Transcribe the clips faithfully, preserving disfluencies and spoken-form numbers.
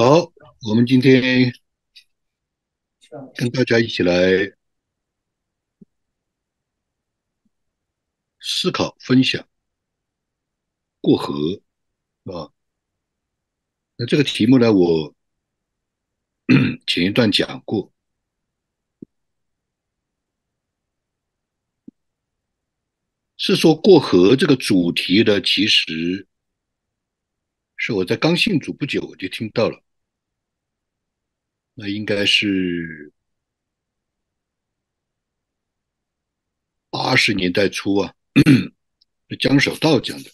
好，我们今天跟大家一起来思考、分享过河，是吧？那这个题目呢，我前一段讲过，是说过河这个主题的，其实是我在刚信主不久我就听到了。那应该是八十年代初啊，江守道讲的，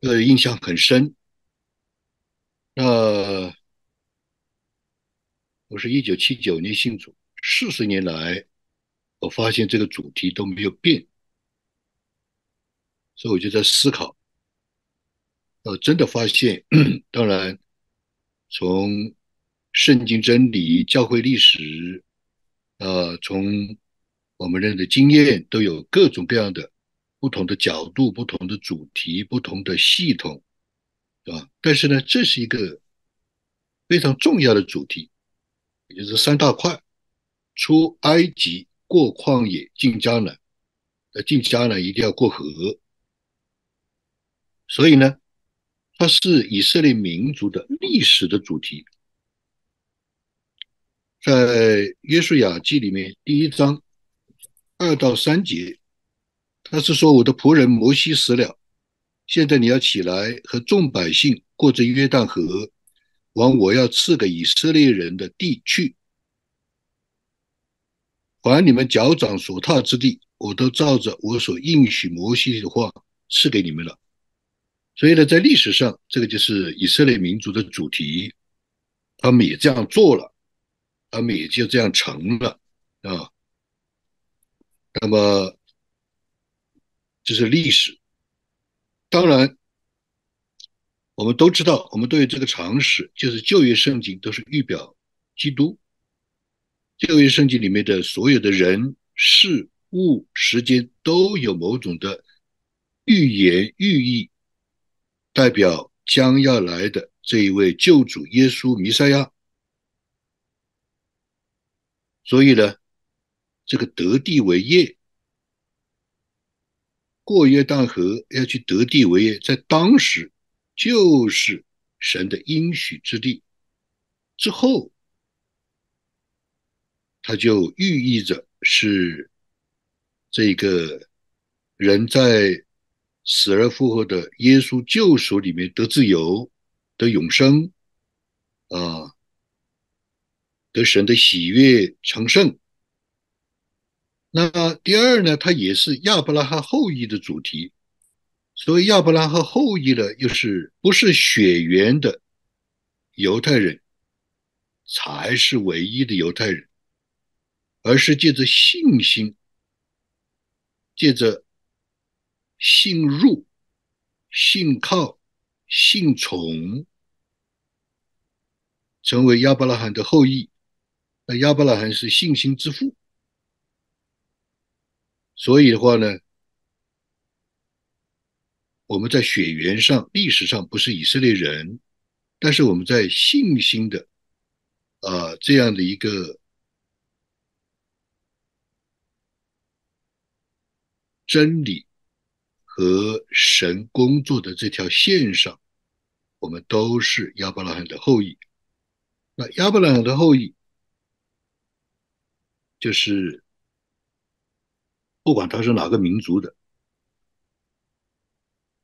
这个印象很深。那我是一九七九年信主，四十年来，我发现这个主题都没有变，所以我就在思考。我真的发现，当然。从圣经真理、教会历史，呃，从我们人的经验，都有各种各样的不同的角度、不同的主题、不同的系统，是吧？但是呢，这是一个非常重要的主题，也就是三大块：出埃及、过旷野、进迦南。呃，进迦南一定要过河，所以呢。它是以色列民族的历史的主题，在约书亚记里面第一章二到三节，他是说我的仆人摩西死了，现在你要起来和众百姓过着约旦河，往我要赐给以色列人的地去，凡你们脚掌所踏之地，我都照着我所应许摩西的话赐给你们了。所以呢，在历史上，这个就是以色列民族的主题，他们也这样做了，他们也就这样成了啊。那么，这是历史。当然，我们都知道，我们都有这个常识，就是旧约圣经都是预表基督，旧约圣经里面的所有的人、事物、时间都有某种的预言、寓意。代表将要来的这一位救主耶稣弥赛亚，所以呢，这个得地为业，过约旦河要去得地为业，在当时就是神的应许之地，之后它就寓意着是这个人在死而复活的耶稣救赎里面得自由，得永生，啊，得神的喜悦成圣。那第二呢，它也是亚伯拉罕后裔的主题。所以亚伯拉罕后裔呢，又是不是血缘的犹太人才是唯一的犹太人，而是借着信心，借着信入、信靠、信从，成为亚伯拉罕的后裔。那亚伯拉罕是信心之父，所以的话呢，我们在血缘上、历史上不是以色列人，但是我们在信心的啊、呃、这样的一个真理。和神工作的这条线上，我们都是亚伯拉罕的后裔。那亚伯拉罕的后裔，就是不管他是哪个民族的，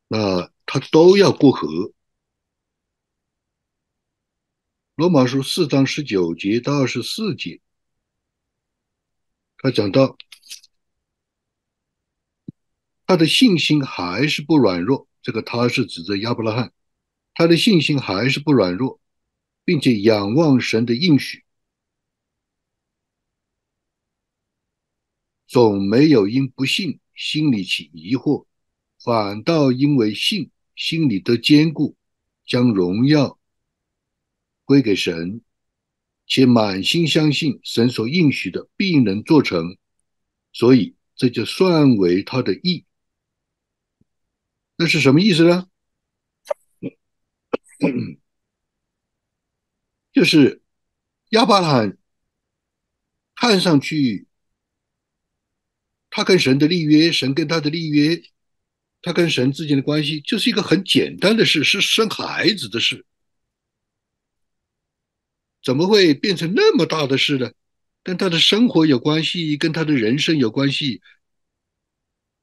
那他都要过河。罗马书四章十九节到二十四节，他讲到。他的信心还是不软弱，这个他是指着亚伯拉罕，他的信心还是不软弱，并且仰望神的应许，总没有因不信心里起疑惑，反倒因为信心里得坚固，将荣耀归给神，且满心相信神所应许的必能做成，所以这就算为他的义。那是什么意思呢？就是亚伯拉罕看上去他跟神的立约，神跟他的立约，他跟神之间的关系，就是一个很简单的事，是生孩子的事，怎么会变成那么大的事呢？跟他的生活有关系，跟他的人生有关系，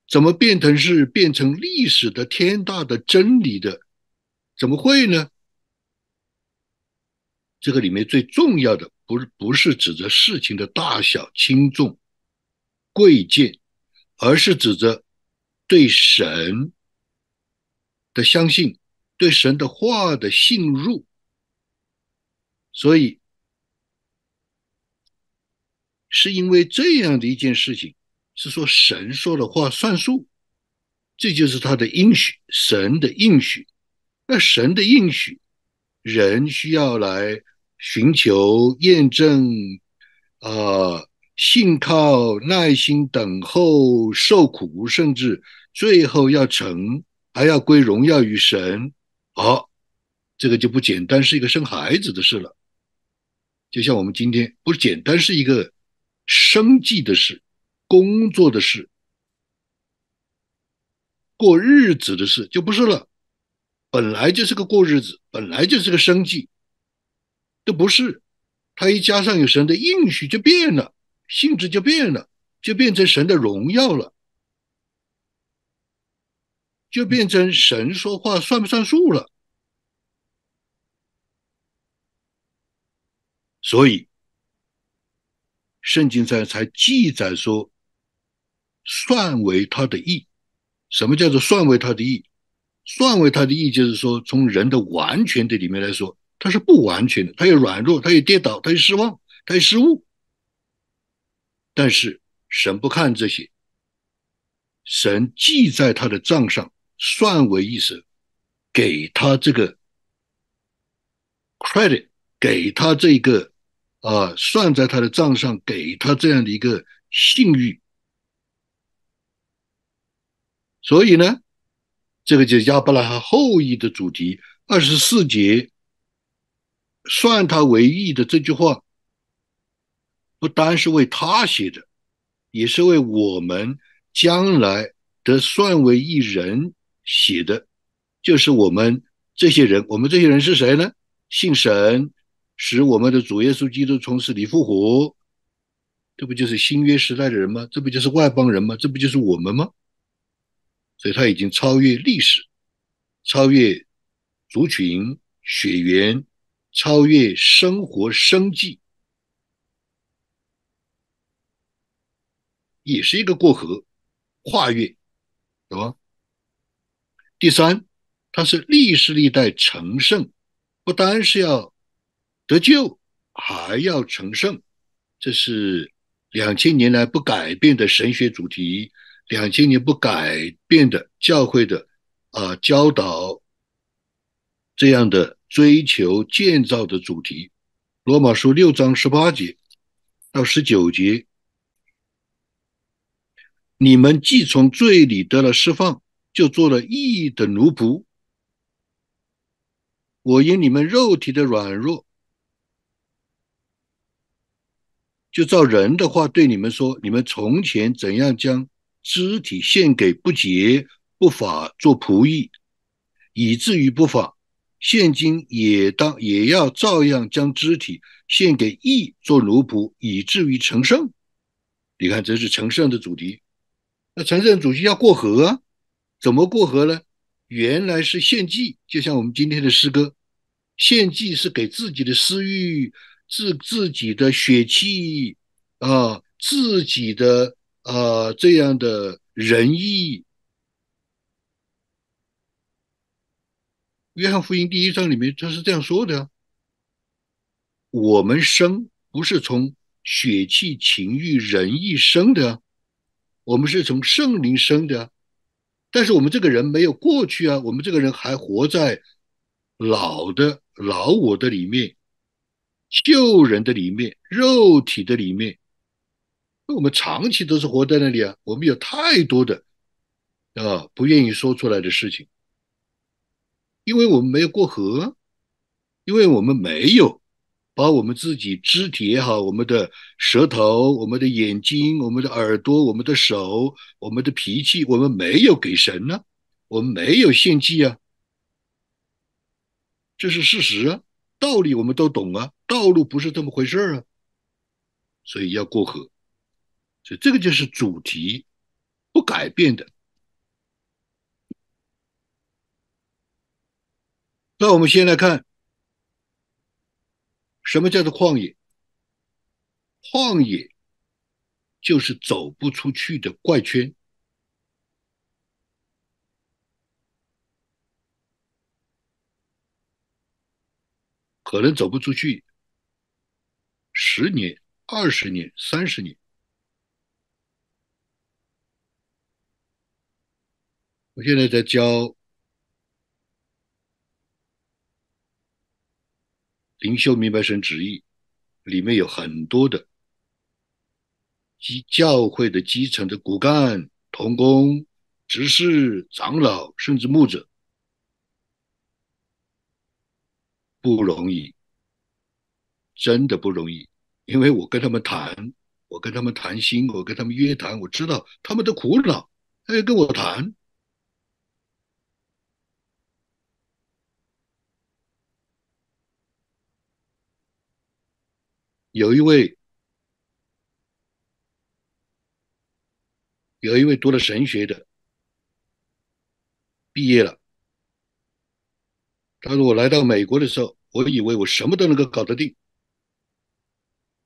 怎么变成是变成历史的天大的真理的？怎么会呢？这个里面最重要的不是不是指着事情的大小轻重贵贱，而是指着对神的相信，对神的话的信入。所以是因为这样的一件事情，是说神说的话算数，这就是他的应许，神的应许。那神的应许，人需要来寻求验证，呃，信靠、耐心等候、受苦，甚至最后要成，还要归荣耀于神。好，这个就不简单是一个生孩子的事了。就像我们今天，不简单是一个生计的事、工作的事、过日子的事，就不是了。本来就是个过日子，本来就是个生计，都不是。他一加上有神的应许就变了，性质就变了，就变成神的荣耀了，就变成神说话算不算数了。所以圣经上才记载说算为他的义。什么叫做算为他的义？算为他的义就是说，从人的完全的里面来说，他是不完全的，他有软弱，他有跌倒，他有失望，他有失误。但是神不看这些，神记在他的账上，算为义，给他这个 credit， 给他这个啊，算在他的账上，给他这样的一个信誉。所以呢，这个就是亚伯拉罕后裔的主题。二十四节算他为义的这句话，不单是为他写的，也是为我们将来得算为义人写的，就是我们这些人。我们这些人是谁呢？信神使我们的主耶稣基督从死里复活，这不就是新约时代的人吗？这不就是外邦人吗？这不就是我们吗？所以他已经超越历史，超越族群血缘，超越生活生计，也是一个过河跨越，对吧？第三，他是历世历代成圣，不单是要得救，还要成圣。这是两千年来不改变的神学主题，两千年不改变的教会的啊教导，这样的追求建造的主题。罗马书六章十八节到十九节，你们既从罪里得了释放，就做了义的奴仆。我因你们肉体的软弱，就照人的话对你们说，你们从前怎样将肢体献给不洁不法做仆役，以至于不法，现今也当也要照样将肢体献给义做奴仆，以至于成圣。你看，这是成圣的主题。那成圣主题要过河啊，怎么过河呢？原来是献祭，就像我们今天的诗歌，献祭是给自己的私欲、自自己的血气啊、呃，自己的呃，这样的仁义。约翰福音第一章里面他是这样说的、啊、我们生不是从血气情欲仁义生的、啊、我们是从圣灵生的、啊、但是我们这个人没有过去啊，我们这个人还活在老的老我的里面，旧人的里面，肉体的里面，我们长期都是活在那里啊，我们有太多的啊不愿意说出来的事情，因为我们没有过河、啊、因为我们没有把我们自己肢体也好，我们的舌头，我们的眼睛，我们的耳朵，我们的手，我们的脾气，我们没有给神呢、啊，我们没有献祭啊，这是事实啊，道理我们都懂啊，道路不是这么回事啊，所以要过河，所以这个就是主题不改变的。那我们先来看什么叫做旷野。旷野就是走不出去的怪圈。可能走不出去十年、二十年、三十年。我现在在教灵修明白神旨意，里面有很多的教会的基层的骨干、同工、执事、长老，甚至牧者，不容易，真的不容易。因为我跟他们谈，我跟他们谈心，我跟他们约谈，我知道他们的苦恼，他也跟我谈。有一位有一位读了神学的毕业了，他说我来到美国的时候，我以为我什么都能够搞得定，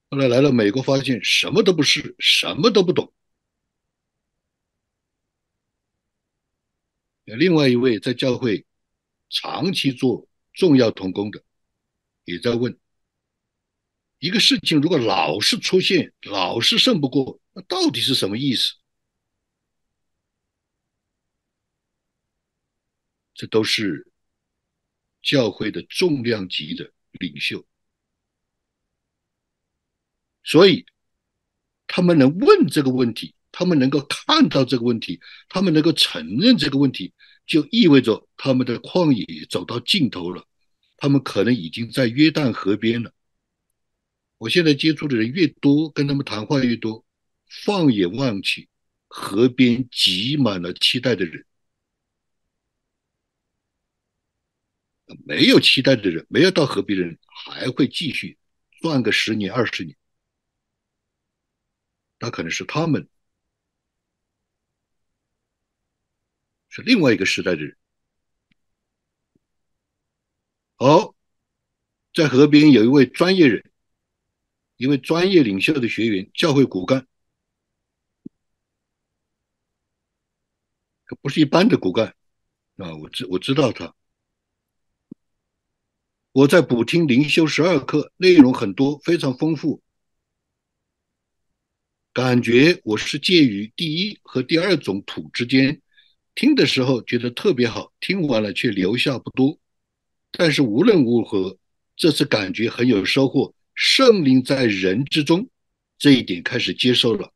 后来来了美国发现什么都不是，什么都不懂。有另外一位在教会长期做重要同工的，也在问一个事情，如果老是出现，老是胜不过，那到底是什么意思？这都是教会的重量级的领袖，所以他们能问这个问题，他们能够看到这个问题，他们能够承认这个问题，就意味着他们的旷野走到尽头了，他们可能已经在约旦河边了。我现在接触的人越多，跟他们谈话越多，放眼望去，河边挤满了期待的人。没有期待的人，没有到河边的人，还会继续转个十年、二十年。那可能是他们，是另外一个时代的人。好，在河边有一位专业人，因为专业领袖的学员，教会骨干，不是一般的骨干啊！我知我知道他。我在补听灵修十二课，内容很多，非常丰富。感觉我是介于第一和第二种土之间，听的时候觉得特别好，听完了却留下不多。但是无论如何，这次感觉很有收获。圣灵在人之中，这一点开始接受了，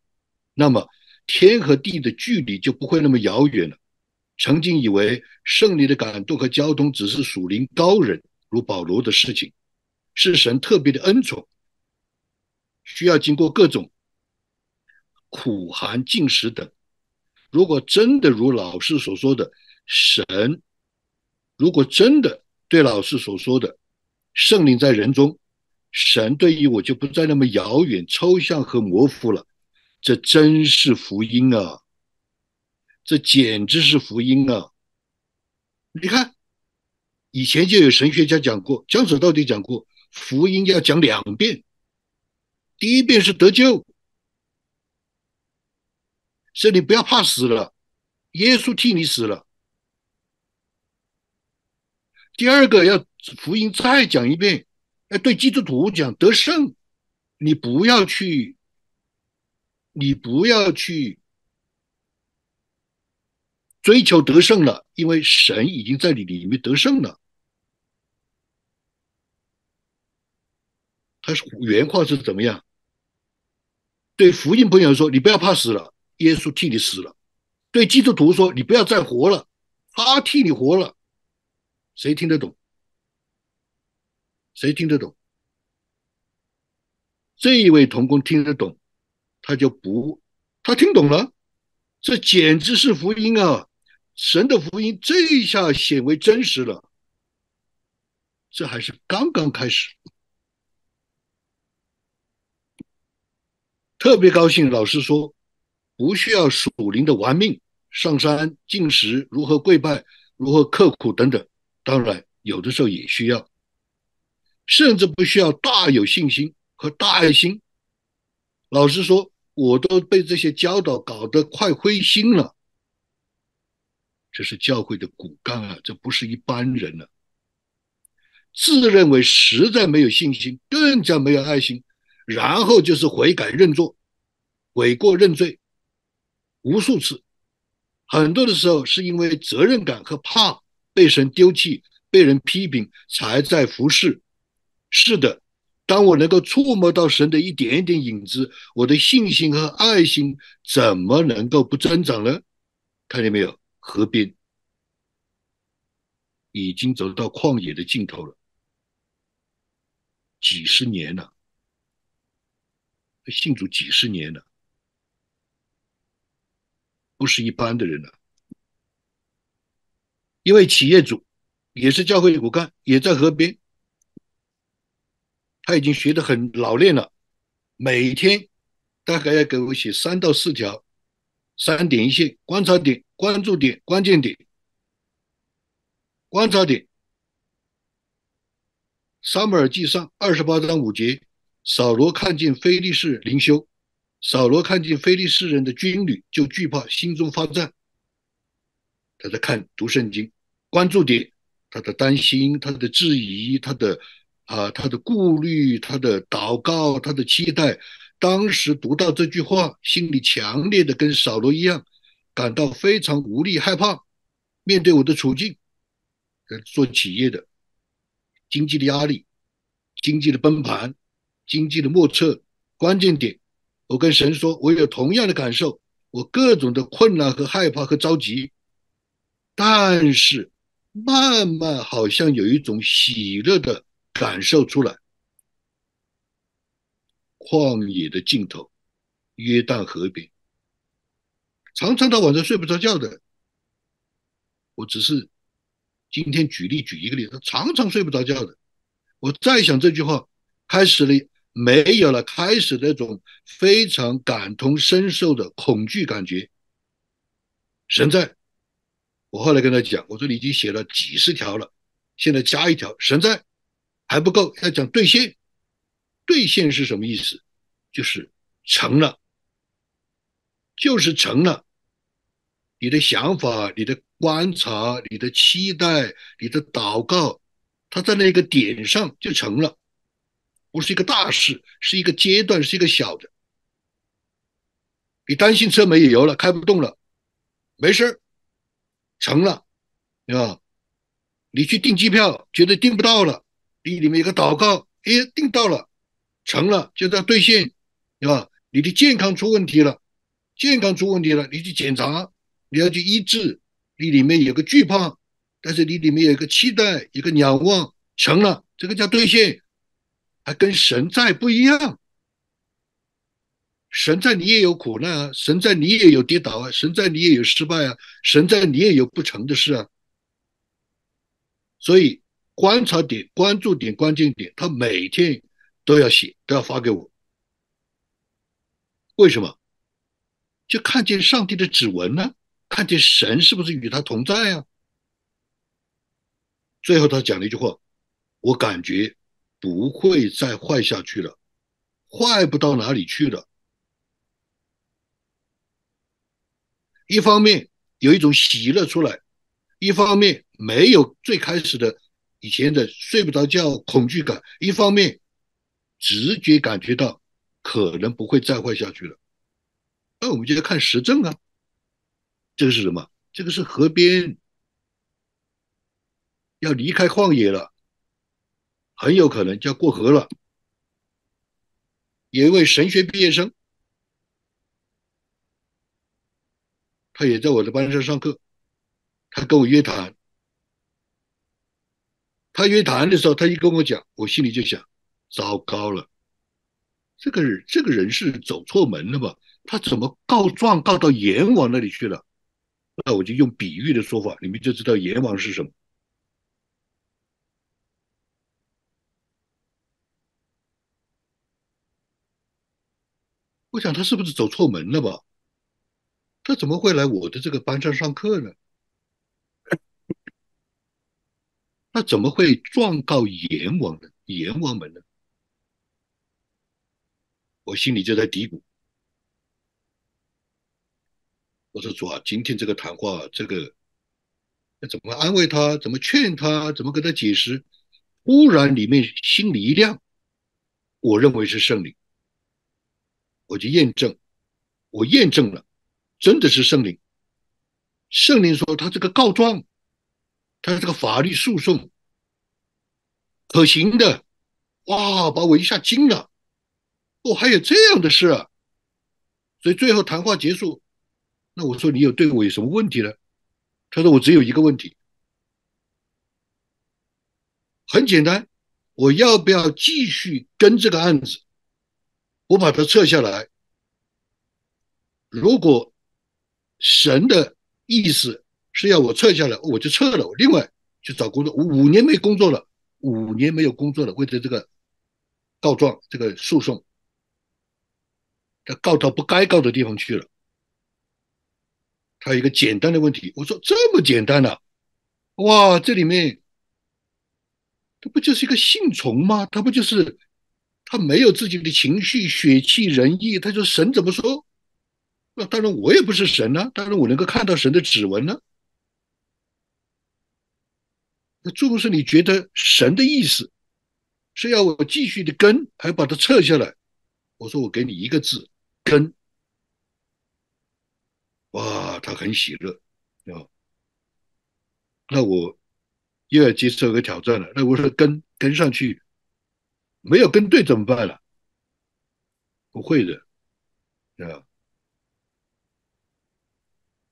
那么天和地的距离就不会那么遥远了。曾经以为圣灵的感动和交通只是属灵高人如保罗的事情，是神特别的恩宠，需要经过各种苦寒禁食等。如果真的如老师所说的，神如果真的对老师所说的圣灵在人中，神对于我就不再那么遥远、抽象和模糊了。这真是福音啊，这简直是福音啊。你看，以前就有神学家讲过，江守道底讲过，福音要讲两遍，第一遍是得救，所以你不要怕死了，耶稣替你死了。第二个要福音再讲一遍，对基督徒讲得胜，你不要去你不要去追求得胜了，因为神已经在你里面得胜了。他原话是怎么样？对福音朋友说，你不要怕死了，耶稣替你死了。对基督徒说，你不要再活了，他替你活了。谁听得懂？谁听得懂？这一位同工听得懂，他就不，他听懂了，这简直是福音啊！神的福音这一下显为真实了，这还是刚刚开始。特别高兴，老师说，不需要属灵的玩命，上山进食，如何跪拜，如何刻苦等等，当然有的时候也需要，甚至不需要大有信心和大爱心。老实说，我都被这些教导搞得快灰心了。这是教会的骨干啊，这不是一般人了、啊。自认为实在没有信心，更加没有爱心，然后就是悔改认错，悔过认罪无数次。很多的时候是因为责任感和怕被神丢弃，被人批评，才在服侍。是的，当我能够触摸到神的一点一点影子，我的信心和爱心怎么能够不增长呢？看见没有，河边已经走到旷野的尽头了，几十年了，信主几十年了，不是一般的人了。因为企业主也是教会的骨干，也在河边，他已经学得很老练了，每天大概要给我写三到四条三点一线，观察点、关注点、关键点。观察点，撒母耳记上二十八章五节，扫罗看见非利士灵修，扫罗看见非利士人的军旅，就惧怕，心中发战。他在看读圣经，关注点，他的担心，他的质疑，他的啊，他的顾虑，他的祷告，他的期待。当时读到这句话，心里强烈的跟扫罗一样，感到非常无力害怕。面对我的处境，做企业的经济的压力，经济的崩盘，经济的莫测，关键点，我跟神说，我有同样的感受，我各种的困难和害怕和着急。但是慢慢好像有一种喜乐的感受出来，旷野的尽头，约旦河边，常常到晚上睡不着觉的。我只是今天举例举一个例子，常常睡不着觉的。我再想这句话，开始了没有了，开始那种非常感同身受的恐惧感觉。神在，我后来跟他讲，我说你已经写了几十条了，现在加一条，神在。还不够，要讲兑现。兑现是什么意思？就是成了，就是成了。你的想法，你的观察，你的期待，你的祷告，它在那个点上就成了。不是一个大事，是一个阶段，是一个小的。你担心车没油了，开不动了，没事，成了，对吧？你去订机票，觉得订不到了，里面有个祷告，哎，定到了，成了，就在兑现，对吧？你的健康出问题了，健康出问题了，你去检查，你要去医治，你里面有个惧怕，但是你里面有个期待，有个仰望，成了，这个叫兑现，还跟神在不一样。神在你也有苦难啊，神在你也有跌倒啊，神在你也有失败啊，神在你也有不成的事啊，所以。观察点、关注点、关键点，他每天都要写，都要发给我。为什么？就看见上帝的指纹呢、啊？看见神是不是与他同在啊？最后他讲了一句话，我感觉不会再坏下去了，坏不到哪里去了。一方面有一种喜乐出来，一方面没有最开始的以前的睡不着觉恐惧感，一方面直觉感觉到可能不会再坏下去了。那我们就要看实证啊。这个是什么？这个是河边，要离开旷野了，很有可能就要过河了。有一位神学毕业生，他也在我的班上上课，他跟我约谈，他约谈的时候，他一跟我讲，我心里就想，糟糕了，这个这个人是走错门了吧？他怎么告状告到阎王那里去了？那我就用比喻的说法，你们就知道阎王是什么。我想他是不是走错门了吧？他怎么会来我的这个班上上课呢？他怎么会状告阎王呢？阎王们呢？我心里就在嘀咕，我说主啊，今天这个谈话，这个怎么安慰他，怎么劝他，怎么跟他解释？忽然里面心里一亮，我认为是圣灵，我就验证，我验证了，真的是圣灵。圣灵说他这个告状，他这个法律诉讼可行的。哇，把我一下惊了，哦，还有这样的事啊！所以最后谈话结束，那我说你有对我有什么问题呢？他说我只有一个问题，很简单，我要不要继续跟这个案子？我把它撤下来，如果神的意思是要我撤下来，我就撤了，我另外去找工作。我五年没工作了，五年没有工作了，为了这个告状，这个诉讼，他告到不该告的地方去了。他有一个简单的问题，我说这么简单啊？哇，这里面他不就是一个信从吗？他不就是他没有自己的情绪，血气仁义，他说神怎么说？那当然我也不是神啊，当然我能够看到神的指纹呢。那最后是你觉得神的意思是要我继续的跟，还把它撤下来？我说我给你一个字，跟。哇，他很喜乐啊。那我又要接受一个挑战了，那我说跟跟上去。没有跟对怎么办了？不会的，啊！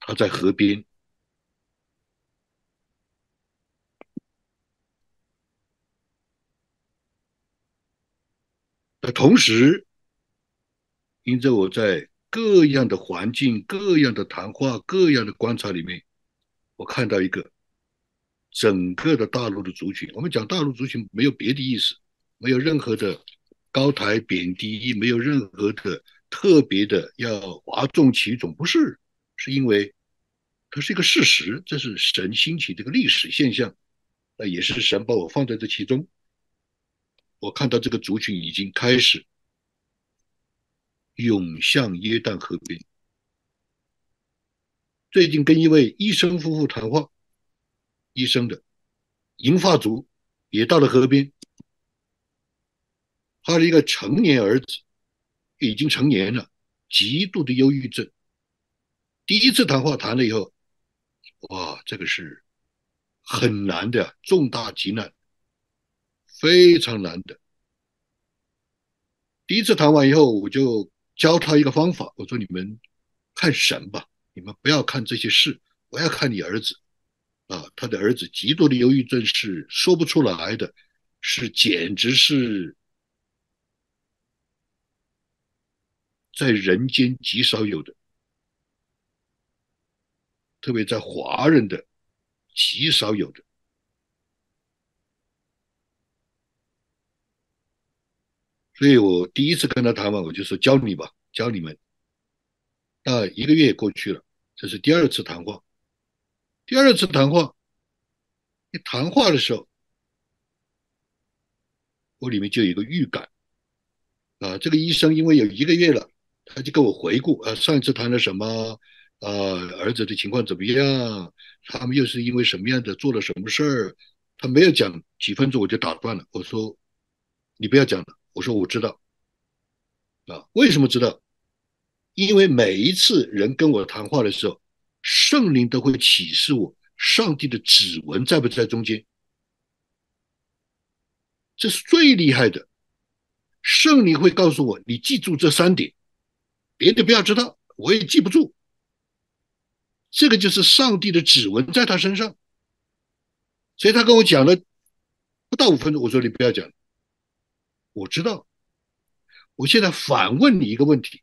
他在河边，那同时，因着我在各样的环境、各样的谈话、各样的观察里面，我看到一个整个的大陆的族群。我们讲大陆族群没有别的意思。没有任何的高抬贬低，没有任何的特别的要哗众取宠，不是，是因为它是一个事实，这是神兴起这个历史现象，那也是神把我放在这其中。我看到这个族群已经开始涌向约旦河边。最近跟一位医生夫妇谈话，医生的银发族也到了河边。他的一个成年儿子已经成年了，极度的忧郁症。第一次谈话谈了以后，哇，这个是很难的，重大急难，非常难的。第一次谈完以后，我就教他一个方法，我说你们看神吧，你们不要看这些事，我要看你儿子啊，他的儿子极度的忧郁症是说不出来的，是简直是在人间极少有的，特别在华人的极少有的。所以我第一次跟他谈完，我就说教你吧，教你们。那一个月过去了，这是第二次谈话。第二次谈话，一谈话的时候，我里面就有一个预感啊，这个医生因为有一个月了。他就跟我回顾啊，上一次谈了什么啊，儿子的情况怎么样，他们又是因为什么样的做了什么事儿。他没有讲几分钟我就打断了，我说你不要讲了，我说我知道啊。为什么知道？因为每一次人跟我谈话的时候，圣灵都会启示我上帝的指纹在不在中间，这是最厉害的。圣灵会告诉我你记住这三点，别的不要知道，我也记不住。这个就是上帝的指纹在他身上。所以他跟我讲了不到五分钟，我说你不要讲，我知道。我现在反问你一个问题，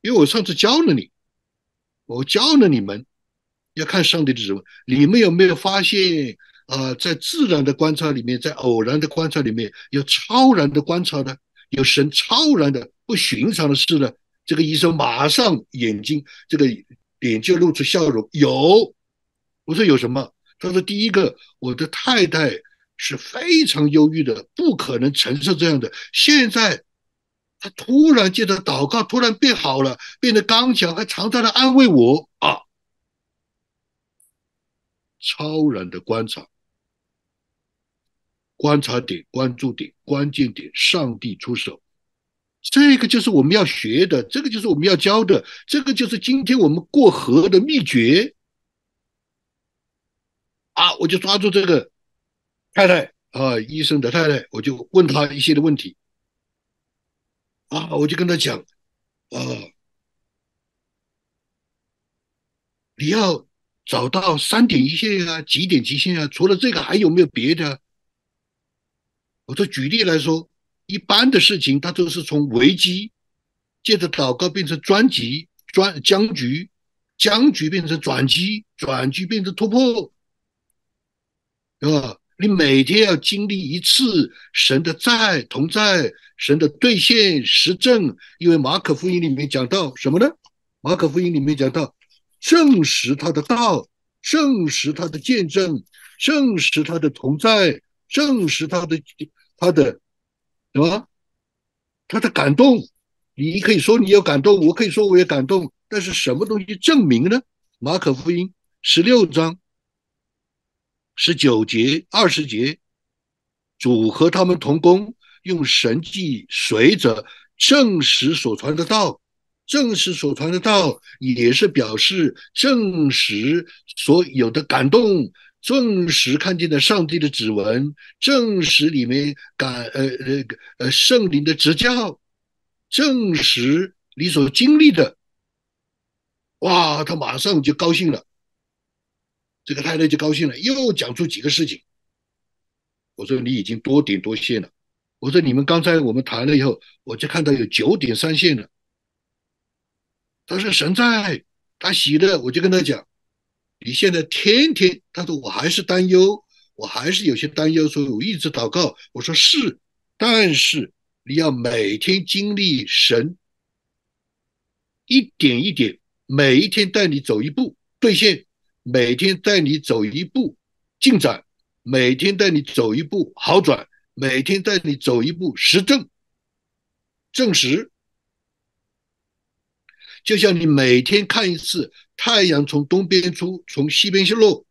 因为我上次教了你，我教了你们要看上帝的指纹，你们有没有发现啊、呃，在自然的观察里面，在偶然的观察里面，有超然的观察呢？有神超然的不寻常的事呢？这个医生马上眼睛这个脸就露出笑容。有，我说有什么？他说第一个，我的太太是非常忧郁的，不可能承受这样的。现在他突然接着祷告，突然变好了，变得刚强，还常常的安慰我啊！超然的观察，观察点、关注点、关键点，上帝出手。这个就是我们要学的，这个就是我们要教的，这个就是今天我们过河的秘诀啊！我就抓住这个太太啊，医生的太太，我就问她一些的问题啊，我就跟她讲啊，你要找到三点一线啊，几点极限啊，除了这个还有没有别的？我说举例来说。一般的事情，它都是从危机，借着祷告变成专辑、专僵局，僵局变成转机，转机变成突破，对吧？你每天要经历一次神的在同在，神的兑现实证。因为马可福音里面讲到什么呢？马可福音里面讲到，证实他的道，证实他的见证，证实他的同在，证实他的他的。对吧？他的感动，你可以说你有感动，我可以说我也感动，但是什么东西证明呢？马可福音十六章十九节二十节，主和他们同工，用神迹随着证实所传的道，证实所传的道也是表示证实所有的感动，证实看见了上帝的指纹，证实里面感呃呃呃圣灵的指教，证实你所经历的，哇，他马上就高兴了，这个太太就高兴了，又讲出几个事情。我说你已经多点多线了，我说你们刚才我们谈了以后，我就看到有九点三线了。他说神在，他喜乐，我就跟他讲。你现在天天，他说我还是担忧，我还是有些担忧，所以我一直祷告。我说是，但是你要每天经历神，一点一点，每一天带你走一步兑现，每天带你走一步进展，每天带你走一步好转，每天带你走一步实证证实。就像你每天看一次太阳从东边出，从西边落，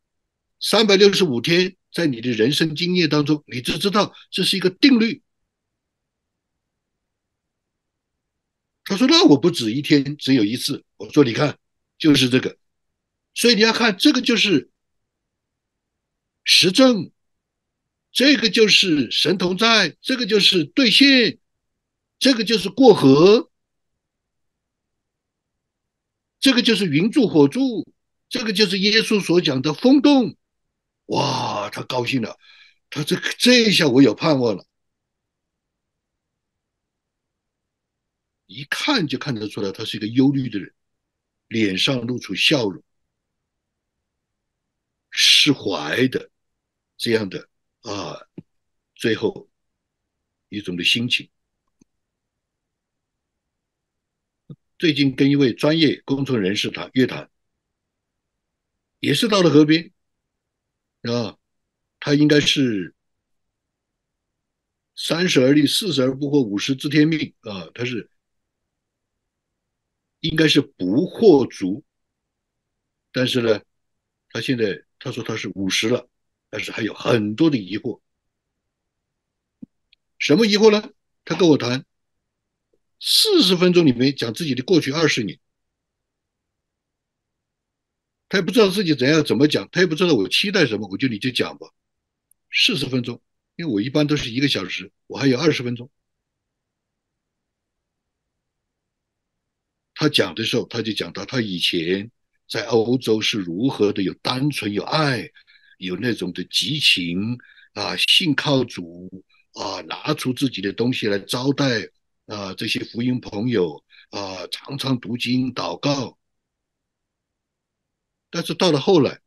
三百六十五天，在你的人生经验当中，你就知道这是一个定律。他说那我不止一天，只有一次。我说你看，就是这个。所以你要看，这个就是实证，这个就是神同在，这个就是兑现，这个就是过河，这个就是云柱火柱，这个就是耶稣所讲的风动。哇，他高兴了，他这这一下我有盼望了。一看就看得出来，他是一个忧虑的人，脸上露出笑容，释怀的这样的啊，最后一种的心情。最近跟一位专业工程人士谈约谈，也是到了河边啊，他应该是三十而立，四十而不惑，五十知天命啊，他是应该是不惑族，但是呢，他现在他说他是五十了，但是还有很多的疑惑。什么疑惑呢？他跟我谈。四十分钟里面讲自己的过去二十年，他也不知道自己怎样怎么讲，他也不知道我期待什么，我就你就讲吧，四十分钟，因为我一般都是一个小时，我还有二十分钟。他讲的时候，他就讲到他以前在欧洲是如何的有单纯，有爱，有那种的激情，啊，信靠主啊，拿出自己的东西来招待啊这些福音朋友啊，常常读经祷告。但是到了后来，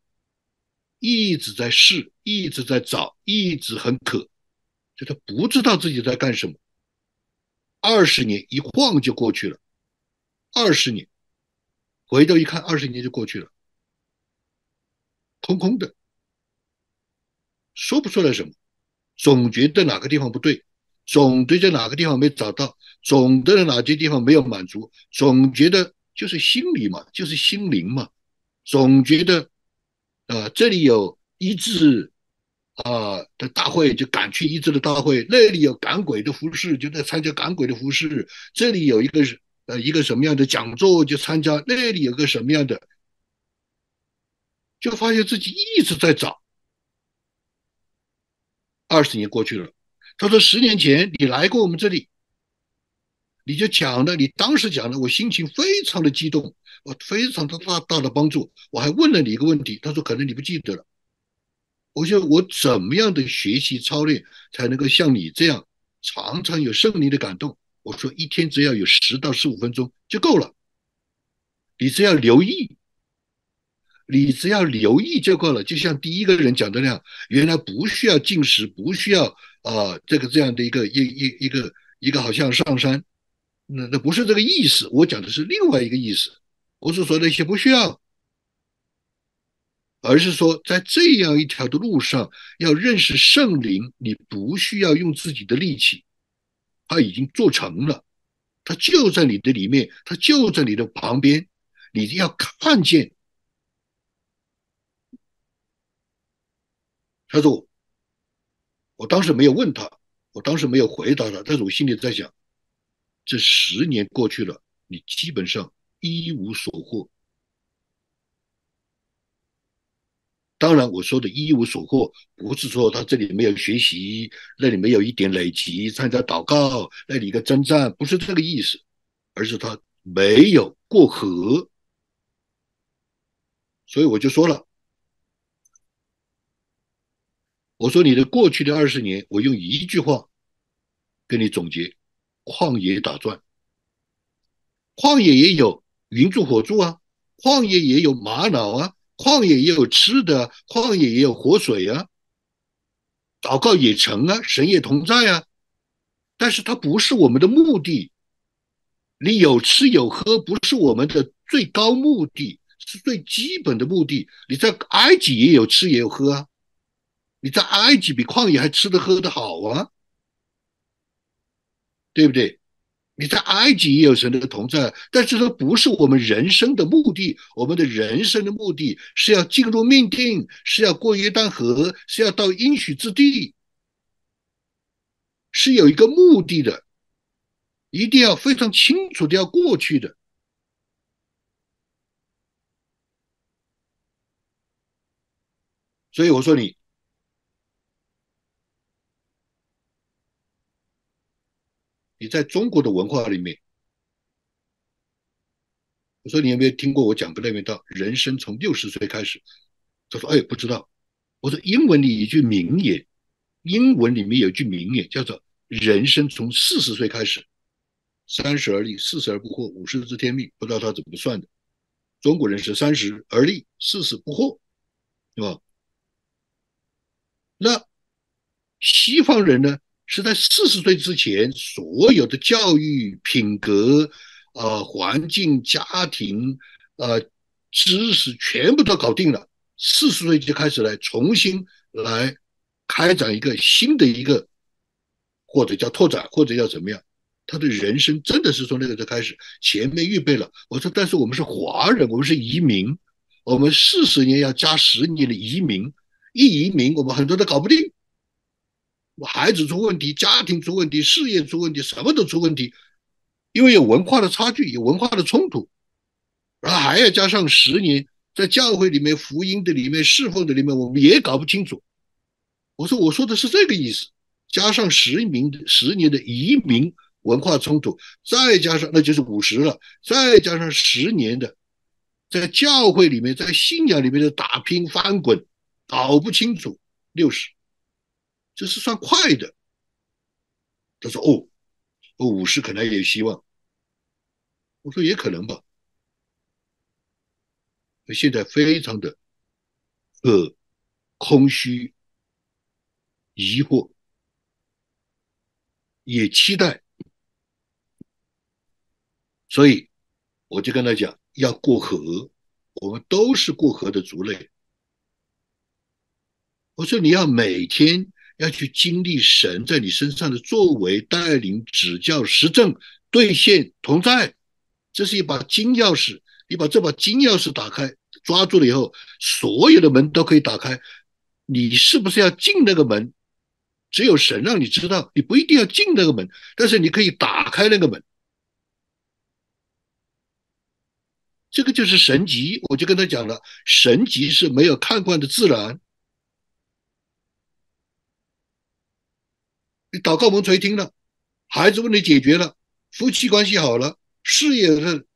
一直在试，一直在找，一直很渴，所以他不知道自己在干什么。二十年一晃就过去了，二十年回头一看，二十年就过去了，空空的，说不出来什么，总觉得哪个地方不对，总觉得哪个地方没找到，总觉得哪些地方没有满足，总觉得就是心理嘛，就是心灵嘛，总觉得啊、呃，这里有医治啊、呃、的大会，就赶去医治的大会；那里有赶鬼的服事，就在参加赶鬼的服事；这里有一个呃一个什么样的讲座，就参加；那里有个什么样的，就发现自己一直在找。二十年过去了，他说十年前你来过我们这里，你就讲了，你当时讲了，我心情非常的激动，我非常的大大的帮助，我还问了你一个问题，他说可能你不记得了。我说我怎么样的学习操练才能够像你这样常常有圣灵的感动？我说一天只要有十到十五分钟就够了，你只要留意，你只要留意就够了。就像第一个人讲的那样，原来不需要进食，不需要啊、呃、这个这样的一个一一一个一个好像上山，那那不是这个意思，我讲的是另外一个意思。不是说那些不需要，而是说在这样一条的路上要认识圣灵，你不需要用自己的力气，他已经做成了，他就在你的里面，他就在你的旁边，你要看见。他说我当时没有问他，我当时没有回答他，但是我心里在想，这十年过去了，你基本上一无所获。当然我说的一无所获不是说他这里没有学习，那里没有一点累积，参加祷告，那里一个征战，不是这个意思，而是他没有过河。所以我就说了，我说你的过去的二十年，我用一句话跟你总结，旷野打转。旷野也有云柱火柱啊，旷野也有玛瑙啊，旷野也有吃的，旷野也有活水啊，祷告也成啊，神也同在啊，但是它不是我们的目的。你有吃有喝不是我们的最高目的，是最基本的目的。你在埃及也有吃也有喝啊，你在埃及比旷野还吃的喝的好啊，对不对？你在埃及也有神的同在，但是它不是我们人生的目的。我们的人生的目的是要进入命定，是要过约旦河，是要到应许之地，是有一个目的的，一定要非常清楚的要过去的。所以我说你你在中国的文化里面，我说你有没有听过我讲过那边道，人生从六十岁开始？他说哎不知道。我说英文里有一句名言，英文里面有一句名言叫做人生从四十岁开始，三十而立，四十而不惑，五十知天命。不知道他怎么算的，中国人是三十而立，四十不惑，对吧？那西方人呢，是在四十岁之前，所有的教育、品格、呃、环境、家庭、呃、知识全部都搞定了。四十岁就开始来重新来开展一个新的一个，或者叫拓展，或者叫怎么样？他的人生真的是从那个时开始，前面预备了。我说，但是我们是华人，我们是移民，我们四十年要加十年的移民，一移民我们很多都搞不定。孩子出问题，家庭出问题，事业出问题，什么都出问题，因为有文化的差距，有文化的冲突，然后还要加上十年在教会里面、福音的里面、侍奉的里面，我们也搞不清楚。我说我说的是这个意思，加上十年十年的移民文化冲突，再加上那就是五十了，再加上十年的在教会里面、在信仰里面的打拼翻滚，搞不清楚，六十。这是算快的。他说哦，我五十可能也有希望。我说也可能吧。现在非常的呃空虚、疑惑，也期待。所以我就跟他讲，要过河，我们都是过河的族类。我说你要每天要去经历神在你身上的作为、带领、指教、实证、兑现、同在，这是一把金钥匙。你把这把金钥匙打开，抓住了以后，所有的门都可以打开。你是不是要进那个门？只有神让你知道，你不一定要进那个门，但是你可以打开那个门。这个就是神级。我就跟他讲了，神级是没有看惯的自然。你祷告蒙垂听了，孩子问题解决了，夫妻关系好了，事业是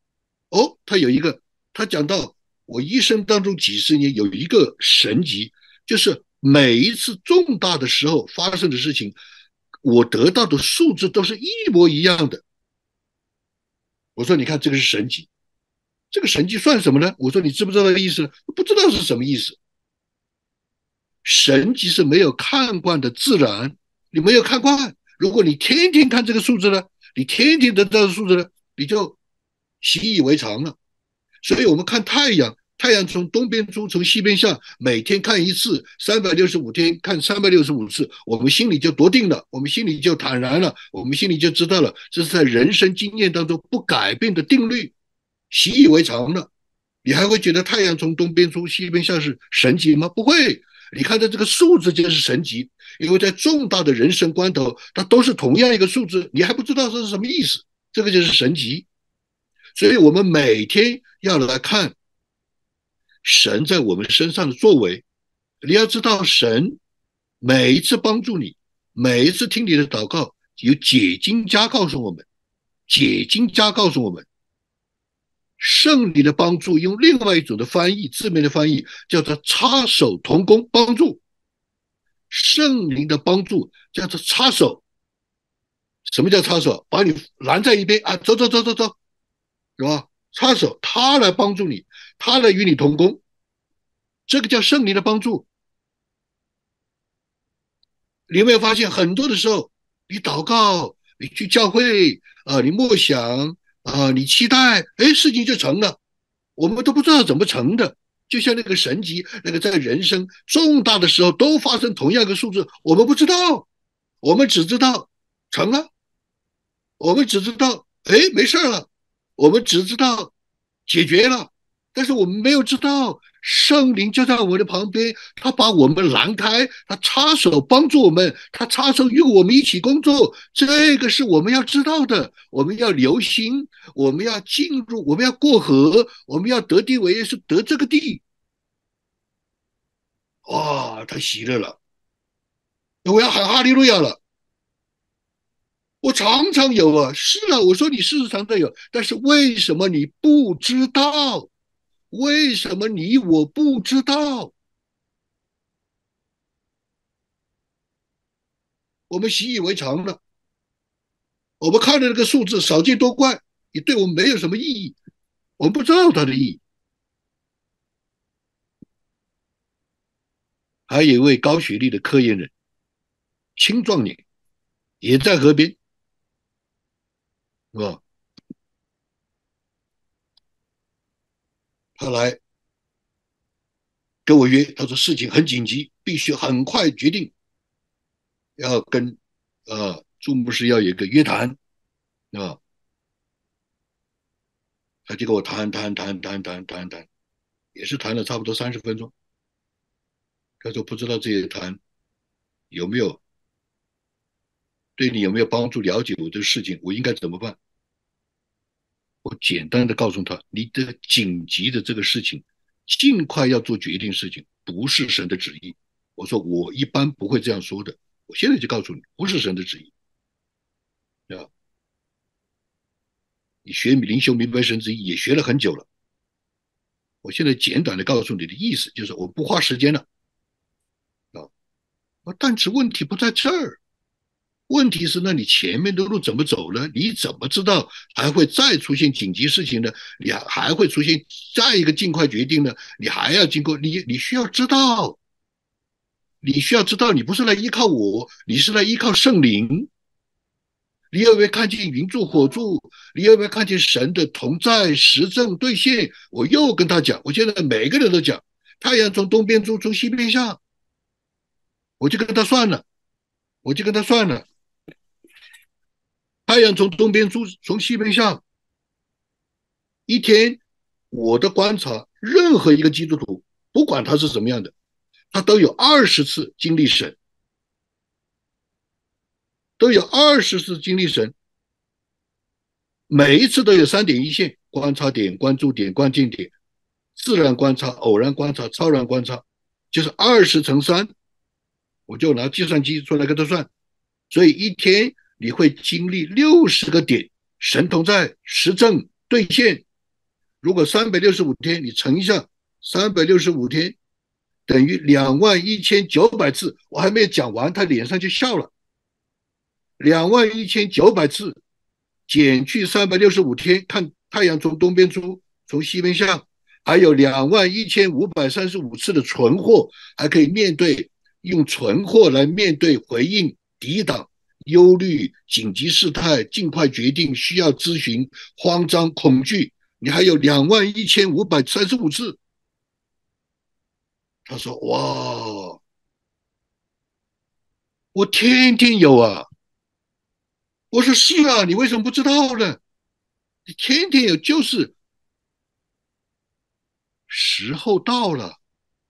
哦，他有一个，他讲到我一生当中几十年有一个神级，就是每一次重大的时候发生的事情，我得到的数字都是一模一样的。我说你看，这个是神级。这个神迹算什么呢？我说你知不知道意思呢？不知道是什么意思。神迹是没有看惯的自然，你没有看惯。如果你天天看这个数字呢，你天天得到的数字呢，你就习以为常了。所以我们看太阳，太阳从东边出，从西边下，每天看一次，三百六十五天看三百六十五次，我们心里就笃定了，我们心里就坦然了，我们心里就知道了，这是在人生经验当中不改变的定律。习以为常了。你还会觉得太阳从东边出西边下是神级吗？不会。你看到这个数字就是神级，因为在重大的人生关头，它都是同样一个数字，你还不知道这是什么意思，这个就是神级。所以我们每天要来看神在我们身上的作为。你要知道，神每一次帮助你，每一次听你的祷告，有解经家告诉我们，解经家告诉我们圣灵的帮助，用另外一种的翻译，字面的翻译叫做插手同工帮助。圣灵的帮助叫做插手。什么叫插手？把你拦在一边啊，走走走走走，是吧？插手，他来帮助你，他来与你同工，这个叫圣灵的帮助。你有没有发现，很多的时候，你祷告，你去教会啊，你默想。啊，你期待，哎，事情就成了，我们都不知道怎么成的。就像那个神级，那个在人生重大的时候都发生同样一个数字，我们不知道，我们只知道成了，我们只知道哎没事了，我们只知道解决了，但是我们没有知道圣灵就在我们的旁边，他把我们拦开，他插手帮助我们，他插手与我们一起工作。这个是我们要知道的，我们要留心，我们要进入，我们要过河，我们要得地为业，是得这个地。哇，他喜乐了，我要喊哈利路亚了。我常常有啊，是啊，我说你事实常常有，但是为什么你不知道？为什么你我不知道？我们习以为常了。我们看到那个数字少见多怪，也对我们没有什么意义，我们不知道它的意义。还有一位高学历的科研人，青壮年，也在河边，是吧？他来跟我约，他说事情很紧急，必须很快决定，要跟呃朱牧师要有一个约谈啊、呃。他就跟我谈谈谈谈谈谈谈，也是谈了差不多三十分钟。他说不知道这些谈有没有对你有没有帮助，了解我的事情，我应该怎么办？我简单的告诉他，你的紧急的这个事情，尽快要做决定事情，不是神的旨意。我说我一般不会这样说的，我现在就告诉你，不是神的旨意。对吧？你学灵修明白神旨意也学了很久了，我现在简短的告诉你的意思，就是我不花时间了。但是问题不在这儿，问题是那你前面的路怎么走呢？你怎么知道还会再出现紧急事情呢？你还还会出现再一个尽快决定呢？你还要经过你你需要知道，你需要知道，你不是来依靠我，你是来依靠圣灵。你有没有看见云柱火柱？你有没有看见神的同在实证兑现？我又跟他讲，我现在每个人都讲，太阳从东边出，从西边下。我就跟他算了，我就跟他算了。太阳从东边出，从西边下。一天，我的观察，任何一个基督徒，不管他是什么样的，他都有二十次经历神。都有二十次经历神，每一次都有三点一线：观察点、关注点、关键点、自然观察、偶然观察、超然观察，就是二十乘三。我就拿计算机出来给他算，所以一天你会经历六十个点，神同在实证兑现。如果三百六十五天，你乘一下，三百六十五天等于两万一千九百次。我还没有讲完，他脸上就笑了。两万一千九百次减去三百六十五天，看太阳从东边出，从西边下，还有两万一千五百三十五次的存货，还可以面对，用存货来面对、回应、抵挡忧虑、紧急事态、尽快决定、需要咨询、慌张、恐惧。你还有两万一千五百三十五次。他说：“哇，我天天有啊。”我说是啊，你为什么不知道呢？你天天有，就是时候到了。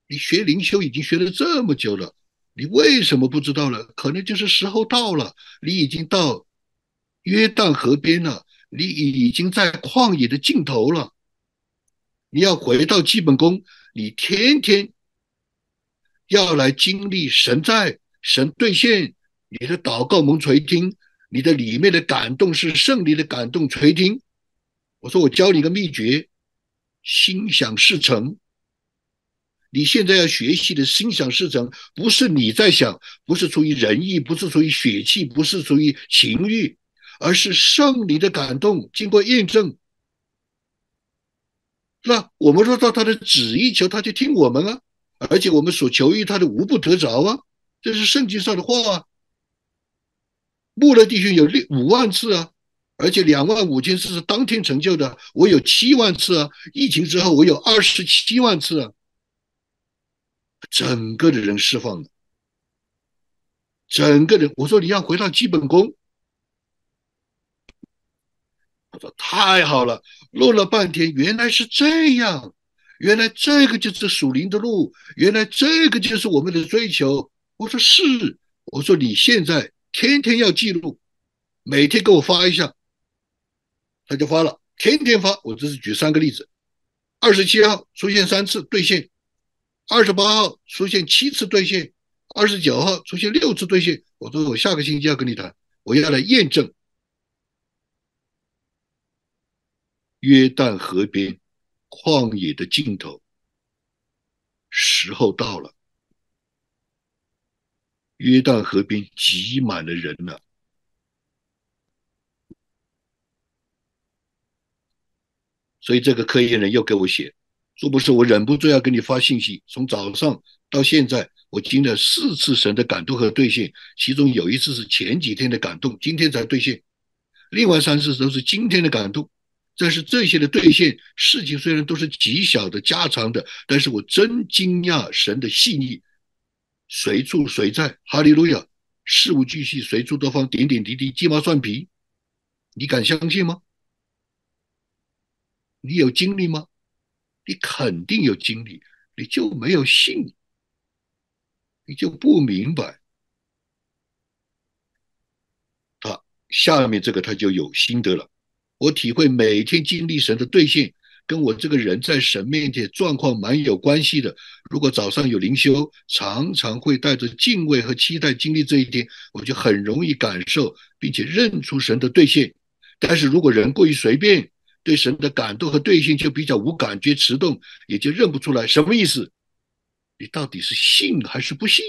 你学灵修已经学了这么久了，你为什么不知道呢？可能就是时候到了，你已经到约旦河边了，你已经在旷野的尽头了。你要回到基本功，你天天要来经历神在、神兑现，你的祷告蒙垂听。你的里面的感动是圣灵的感动垂听。我说我教你一个秘诀，心想事成。你现在要学习的心想事成，不是你在想，不是出于仁义，不是出于血气，不是出于情欲，而是圣灵的感动经过验证。那我们若照他的旨意求，他就听我们啊，而且我们所求于他的无不得着啊，这是圣经上的话啊。穆勒弟兄有五万次啊，而且两万五千次是当天成就的。我有七万次啊，疫情之后我有二十七万次啊，整个的人释放了，整个人。我说你要回到基本功，我说太好了，录了半天原来是这样，原来这个就是属灵的路，原来这个就是我们的追求。我说是，我说你现在。天天要记录，每天给我发一下。他就发了，天天发。我只是举三个例子：二十七号出现三次兑现，二十八号出现七次兑现，二十九号出现六次兑现。我说我下个星期要跟你谈，我要来验证。约旦河边，旷野的尽头，时候到了。约旦河边挤满了人了，所以这个科研人又给我写，是不是我忍不住要给你发信息？从早上到现在，我经历了四次神的感动和兑现，其中有一次是前几天的感动，今天才兑现；另外三次都是今天的感动。但是这些的兑现事情虽然都是极小的、家常的，但是我真惊讶神的细腻。随处随在，哈利路亚，事无巨细，随处多方，点点滴滴，鸡毛蒜皮，你敢相信吗？你有经历吗？你肯定有经历，你就没有信，你就不明白。他下面这个他就有心得了，我体会每天经历神的兑现。跟我这个人在神面前状况蛮有关系的。如果早上有灵修，常常会带着敬畏和期待经历这一天，我就很容易感受并且认出神的兑现。但是如果人过于随便，对神的感动和兑现就比较无感觉迟钝，也就认不出来。什么意思？你到底是信还是不信？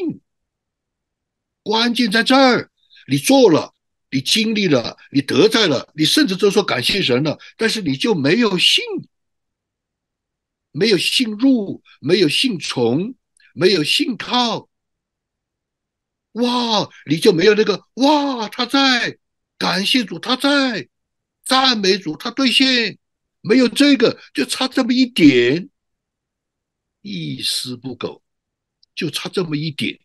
关键在这儿，你做了，你经历了，你得在了，你甚至都说感谢神了，但是你就没有信，没有信入，没有信从，没有信靠。哇，你就没有那个哇，他在感谢主，他在赞美主，他兑现，没有这个，就差这么一点，一丝不苟，就差这么一点，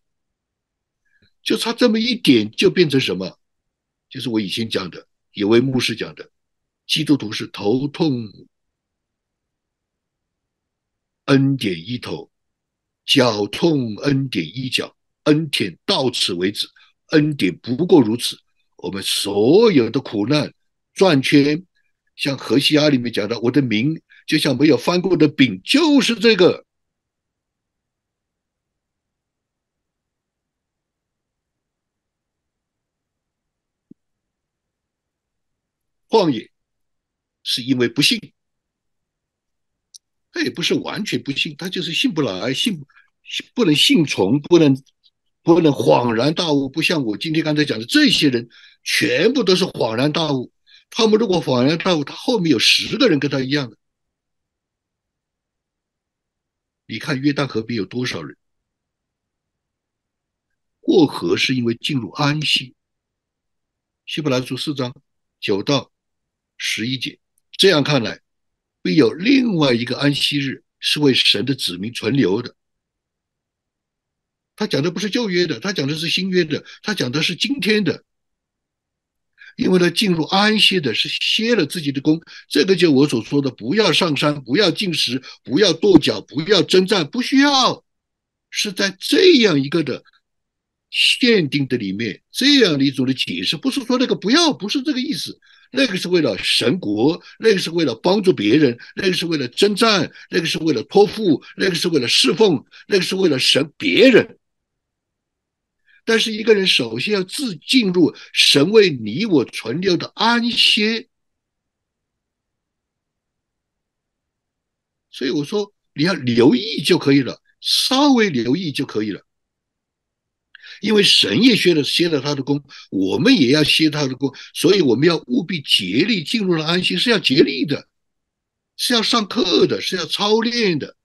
就差这么一点，就变成什么？就是我以前讲的，有位牧师讲的，基督徒是头痛恩典一头，脚痛恩典一脚，恩典到此为止，恩典不过如此。我们所有的苦难转圈，像何西阿里面讲的，我的名就像没有翻过的饼，就是这个。旷野是因为不信，他也不是完全不信，他就是信不来，信不能信从，不能不能恍然大悟。不像我今天刚才讲的，这些人全部都是恍然大悟。他们如果恍然大悟，他后面有十个人跟他一样的。你看约旦河边有多少人过河，是因为进入安息。希伯来书四章九到十一节，这样看来，必有另外一个安息日是为神的子民存留的。他讲的不是旧约的，他讲的是新约的，他讲的是今天的。因为他进入安息的是歇了自己的功，这个就我所说的，不要上山，不要进食，不要跺脚，不要征战，不需要，是在这样一个的限定的里面，这样的一种的解释，不是说那个不要，不是这个意思，那个是为了神国，那个是为了帮助别人，那个是为了征战，那个是为了托付，那个是为了侍奉，那个是为了神别人。但是一个人首先要自进入神为你我存留的安歇。所以我说你要留意就可以了，稍微留意就可以了。因为神也歇了歇了他的功，我们也要歇他的功，所以我们要务必竭力进入了安息，是要竭力的，是要上课的，是要操练的，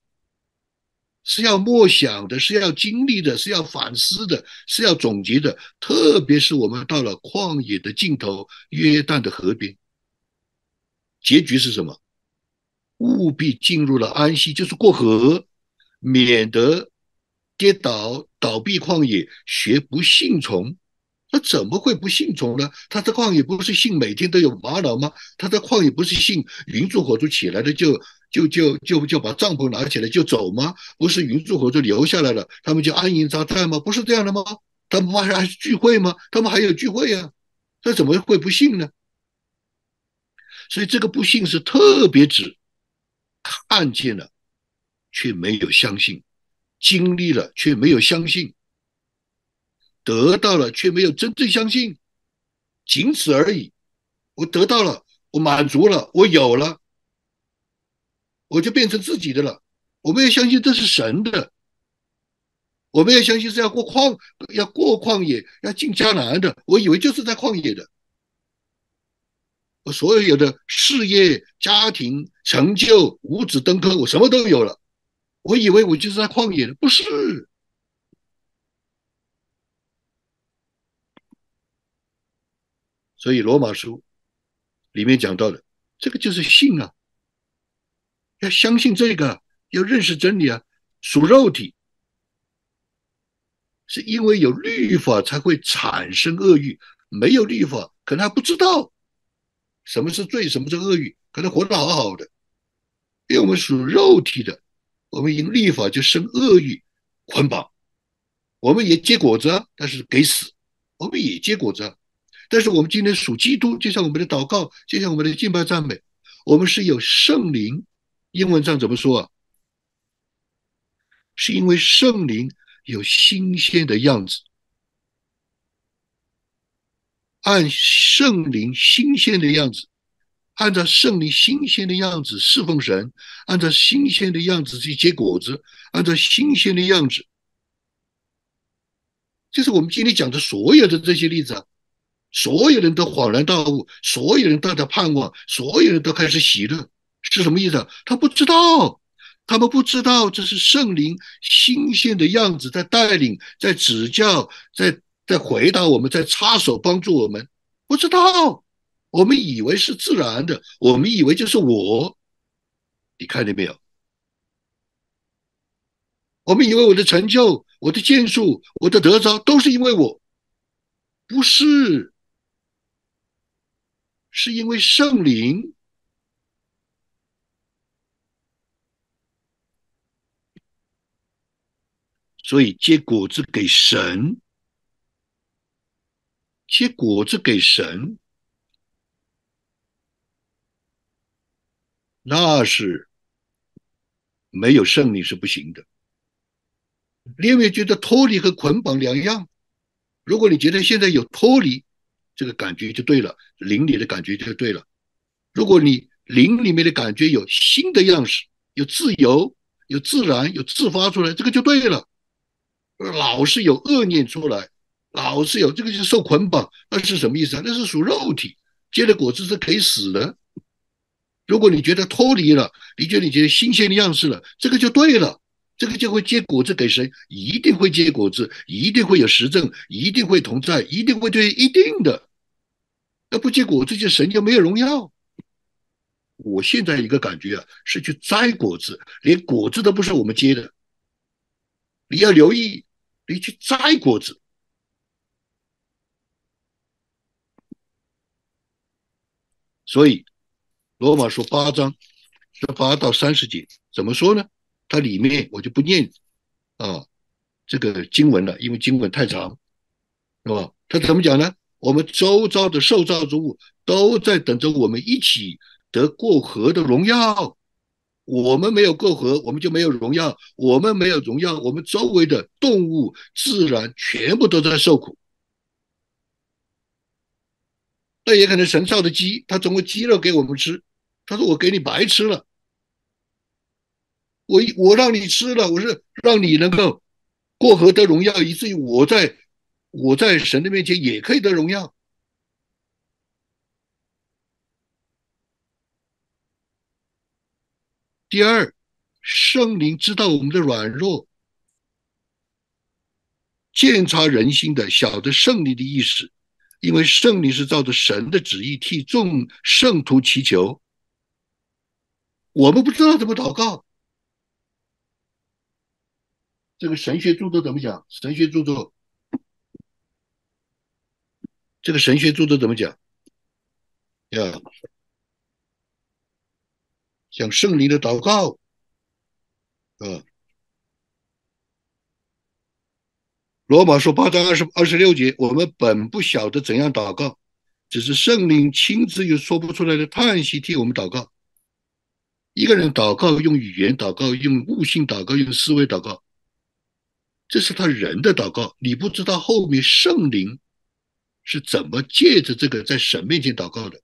是要默想的，是要经历的，是要反思的，是要总结的。特别是我们到了旷野的尽头，约旦的河边，结局是什么？务必进入了安息，就是过河，免得跌倒倒闭旷野，学不信从。他怎么会不信从呢？他在旷野不是信每天都有玛瑙吗？他在旷野不是信云柱火柱起来的就就就就就把帐篷拿起来就走吗？不是云柱火柱留下来了，他们就安营扎寨吗？不是这样的吗？他们不是还聚会吗？他们还有聚会啊，他怎么会不信呢？所以这个不信是特别指看见了却没有相信，经历了却没有相信，得到了却没有真正相信，仅此而已。我得到了，我满足了，我有了，我就变成自己的了。我们要相信这是神的，我们要相信是要过旷要过旷野，要进迦南的。我以为就是在旷野的，我所有的事业、家庭、成就、五子登科，我什么都有了，我以为我就是在旷野的，不是。所以罗马书里面讲到的，这个就是信啊，要相信这个，要认识真理啊。属肉体是因为有律法才会产生恶欲，没有律法可能还不知道什么是罪，什么是恶欲，可能活得好好的。因为我们属肉体的，我们因律法就生恶欲捆绑，我们也结果子啊，但是给死，我们也结果子啊。但是我们今天属基督，就像我们的祷告，就像我们的敬拜赞美，我们是有圣灵。英文上怎么说啊？是因为圣灵有新鲜的样子，按圣灵新鲜的样子，按照圣灵新鲜的样子侍奉神，按照新鲜的样子去结果子，按照新鲜的样子就是我们今天讲的所有的这些例子啊，所有人都恍然大悟，所有人带着盼望，所有人都开始喜乐，是什么意思啊？他不知道，他们不知道这是圣灵新鲜的样子在带领，在指教，在在回答我们，在插手帮助我们，不知道。我们以为是自然的，我们以为就是我，你看见没有？我们以为我的成就，我的建树，我的得着都是因为我，不是，是因为圣灵。所以结果子给神，结果子给神，那是没有圣灵是不行的。你有没有觉得脱离和捆绑两样？如果你觉得现在有脱离这个感觉就对了，灵里的感觉就对了。如果你灵里面的感觉有新的样式，有自由，有自然，有自发出来，这个就对了。老是有恶念出来，老是有，这个就是受捆绑。那是什么意思啊？那是属肉体，结的果子是可以死的。如果你觉得脱离了，你觉得你觉得新鲜的样式了，这个就对了，这个就会结果子给神，一定会结果子，一定会有实证，一定会同在，一定会对，一定的。那不结果子就神就没有荣耀。我现在一个感觉啊，是去摘果子，连果子都不是我们结的。你要留意，你去摘果子。所以罗马书八章八到三十节怎么说呢？它里面我就不念啊这个经文了，因为经文太长，是吧？它怎么讲呢？我们周遭的受造之物都在等着我们一起得过河的荣耀。我们没有过河，我们就没有荣耀；我们没有荣耀，我们周围的动物、自然全部都在受苦。那也可能神造的鸡，它总会鸡肉给我们吃。他说我给你白吃了，我我让你吃了，我是让你能够过河得荣耀，以至于我在我在神的面前也可以得荣耀。第二，圣灵知道我们的软弱，鉴察人心的，晓得圣灵的意思，因为圣灵是照着神的旨意替众圣徒祈求。我们不知道怎么祷告，这个神学著作怎么讲？神学著作，这个神学著作怎么讲？呀，讲圣灵的祷告，啊，罗马书八章二十二十六节，我们本不晓得怎样祷告，只是圣灵亲自有说不出来的叹息替我们祷告。一个人祷告，用语言祷告，用悟性祷告，用思维祷告，这是他人的祷告。你不知道后面圣灵是怎么借着这个在神面前祷告的。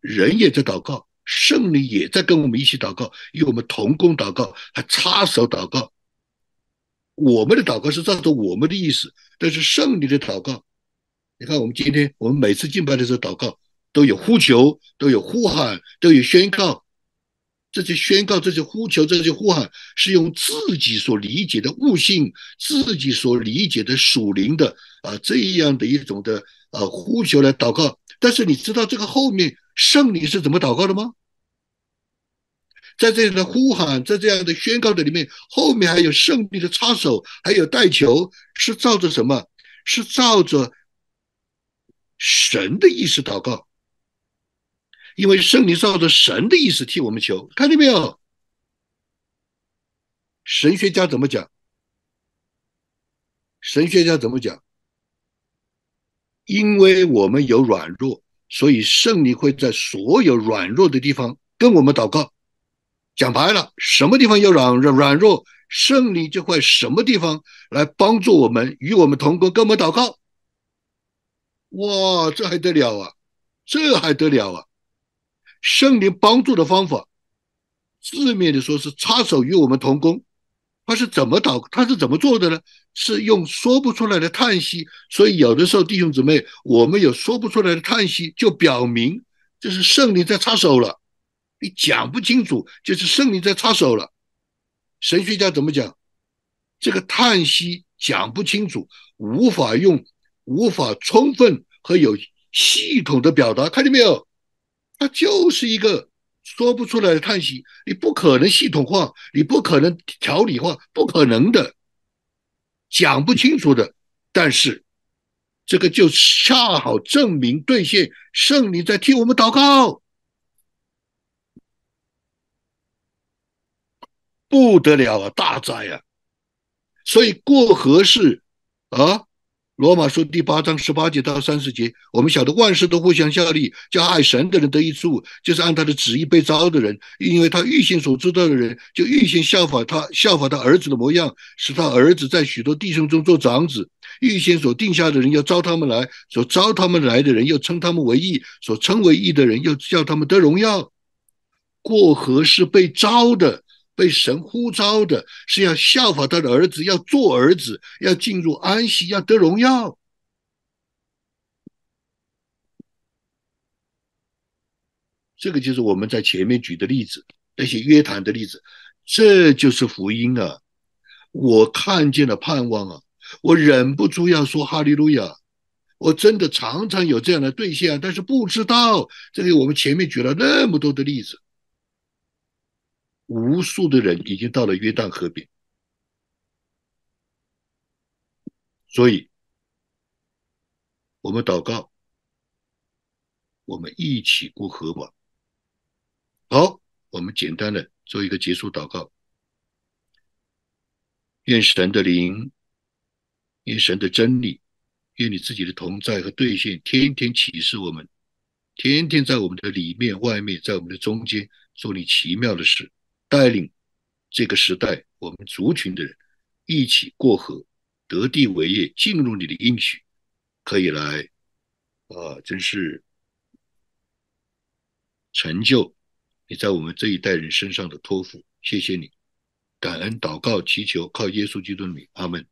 人也在祷告，圣灵也在跟我们一起祷告，与我们同工祷告，还插手祷告。我们的祷告是照着我们的意思，但是圣灵的祷告，你看我们今天我们每次敬拜的时候祷告都有呼求，都有呼喊，都有宣告。这些宣告，这些呼求，这些呼喊，是用自己所理解的悟性，自己所理解的属灵的啊这样的一种的啊呼求来祷告。但是你知道这个后面圣灵是怎么祷告的吗？在这样的呼喊，在这样的宣告的里面，后面还有圣灵的插手，还有代求，是照着什么？是照着神的意思祷告。因为圣灵照着神的意思替我们求，看见没有？神学家怎么讲？神学家怎么讲？因为我们有软弱，所以圣灵会在所有软弱的地方跟我们祷告。讲白了，什么地方有软软弱，圣灵就会什么地方来帮助我们，与我们同工，跟我们祷告。哇，这还得了啊！这还得了啊！圣灵帮助的方法，字面的说是插手与我们同工，他是怎么祷，他是怎么做的呢？是用说不出来的叹息。所以有的时候弟兄姊妹，我们有说不出来的叹息，就表明这是圣灵在插手了。你讲不清楚，就是圣灵在插手了。神学家怎么讲？这个叹息讲不清楚，无法用，无法充分和有系统的表达。看见没有？它就是一个说不出来的叹息，你不可能系统化，你不可能条理化，不可能的，讲不清楚的。但是这个就恰好证明兑现圣灵在替我们祷告，不得了啊，大哉啊！所以过河是啊，罗马书第八章十八节到三十节，我们晓得万事都互相效力，叫爱神的人得益处，就是按他的旨意被召的人，因为他预先所知道的人，就预先效法他，效法他儿子的模样，使他儿子在许多弟兄中做长子。预先所定下的人，要招他们来；所招他们来的人，又称他们为义；所称为义的人，又叫他们得荣耀。过河是被召的，被神呼召的，是要效法他的儿子，要做儿子，要进入安息，要得荣耀。这个就是我们在前面举的例子，那些约谈的例子，这就是福音啊！我看见了盼望啊，我忍不住要说哈利路亚。我真的常常有这样的兑现，但是不知道，这个我们前面举了那么多的例子。无数的人已经到了约旦河边，所以我们祷告，我们一起过河吧。好，我们简单的做一个结束祷告。愿神的灵，愿神的真理，愿你自己的同在和兑现天天启示我们，天天在我们的里面外面，在我们的中间做你奇妙的事，带领这个时代我们族群的人一起过河，得地为业，进入你的应许，可以来啊，真是成就你在我们这一代人身上的托付。谢谢你，感恩祷告祈求靠耶稣基督的名，阿们。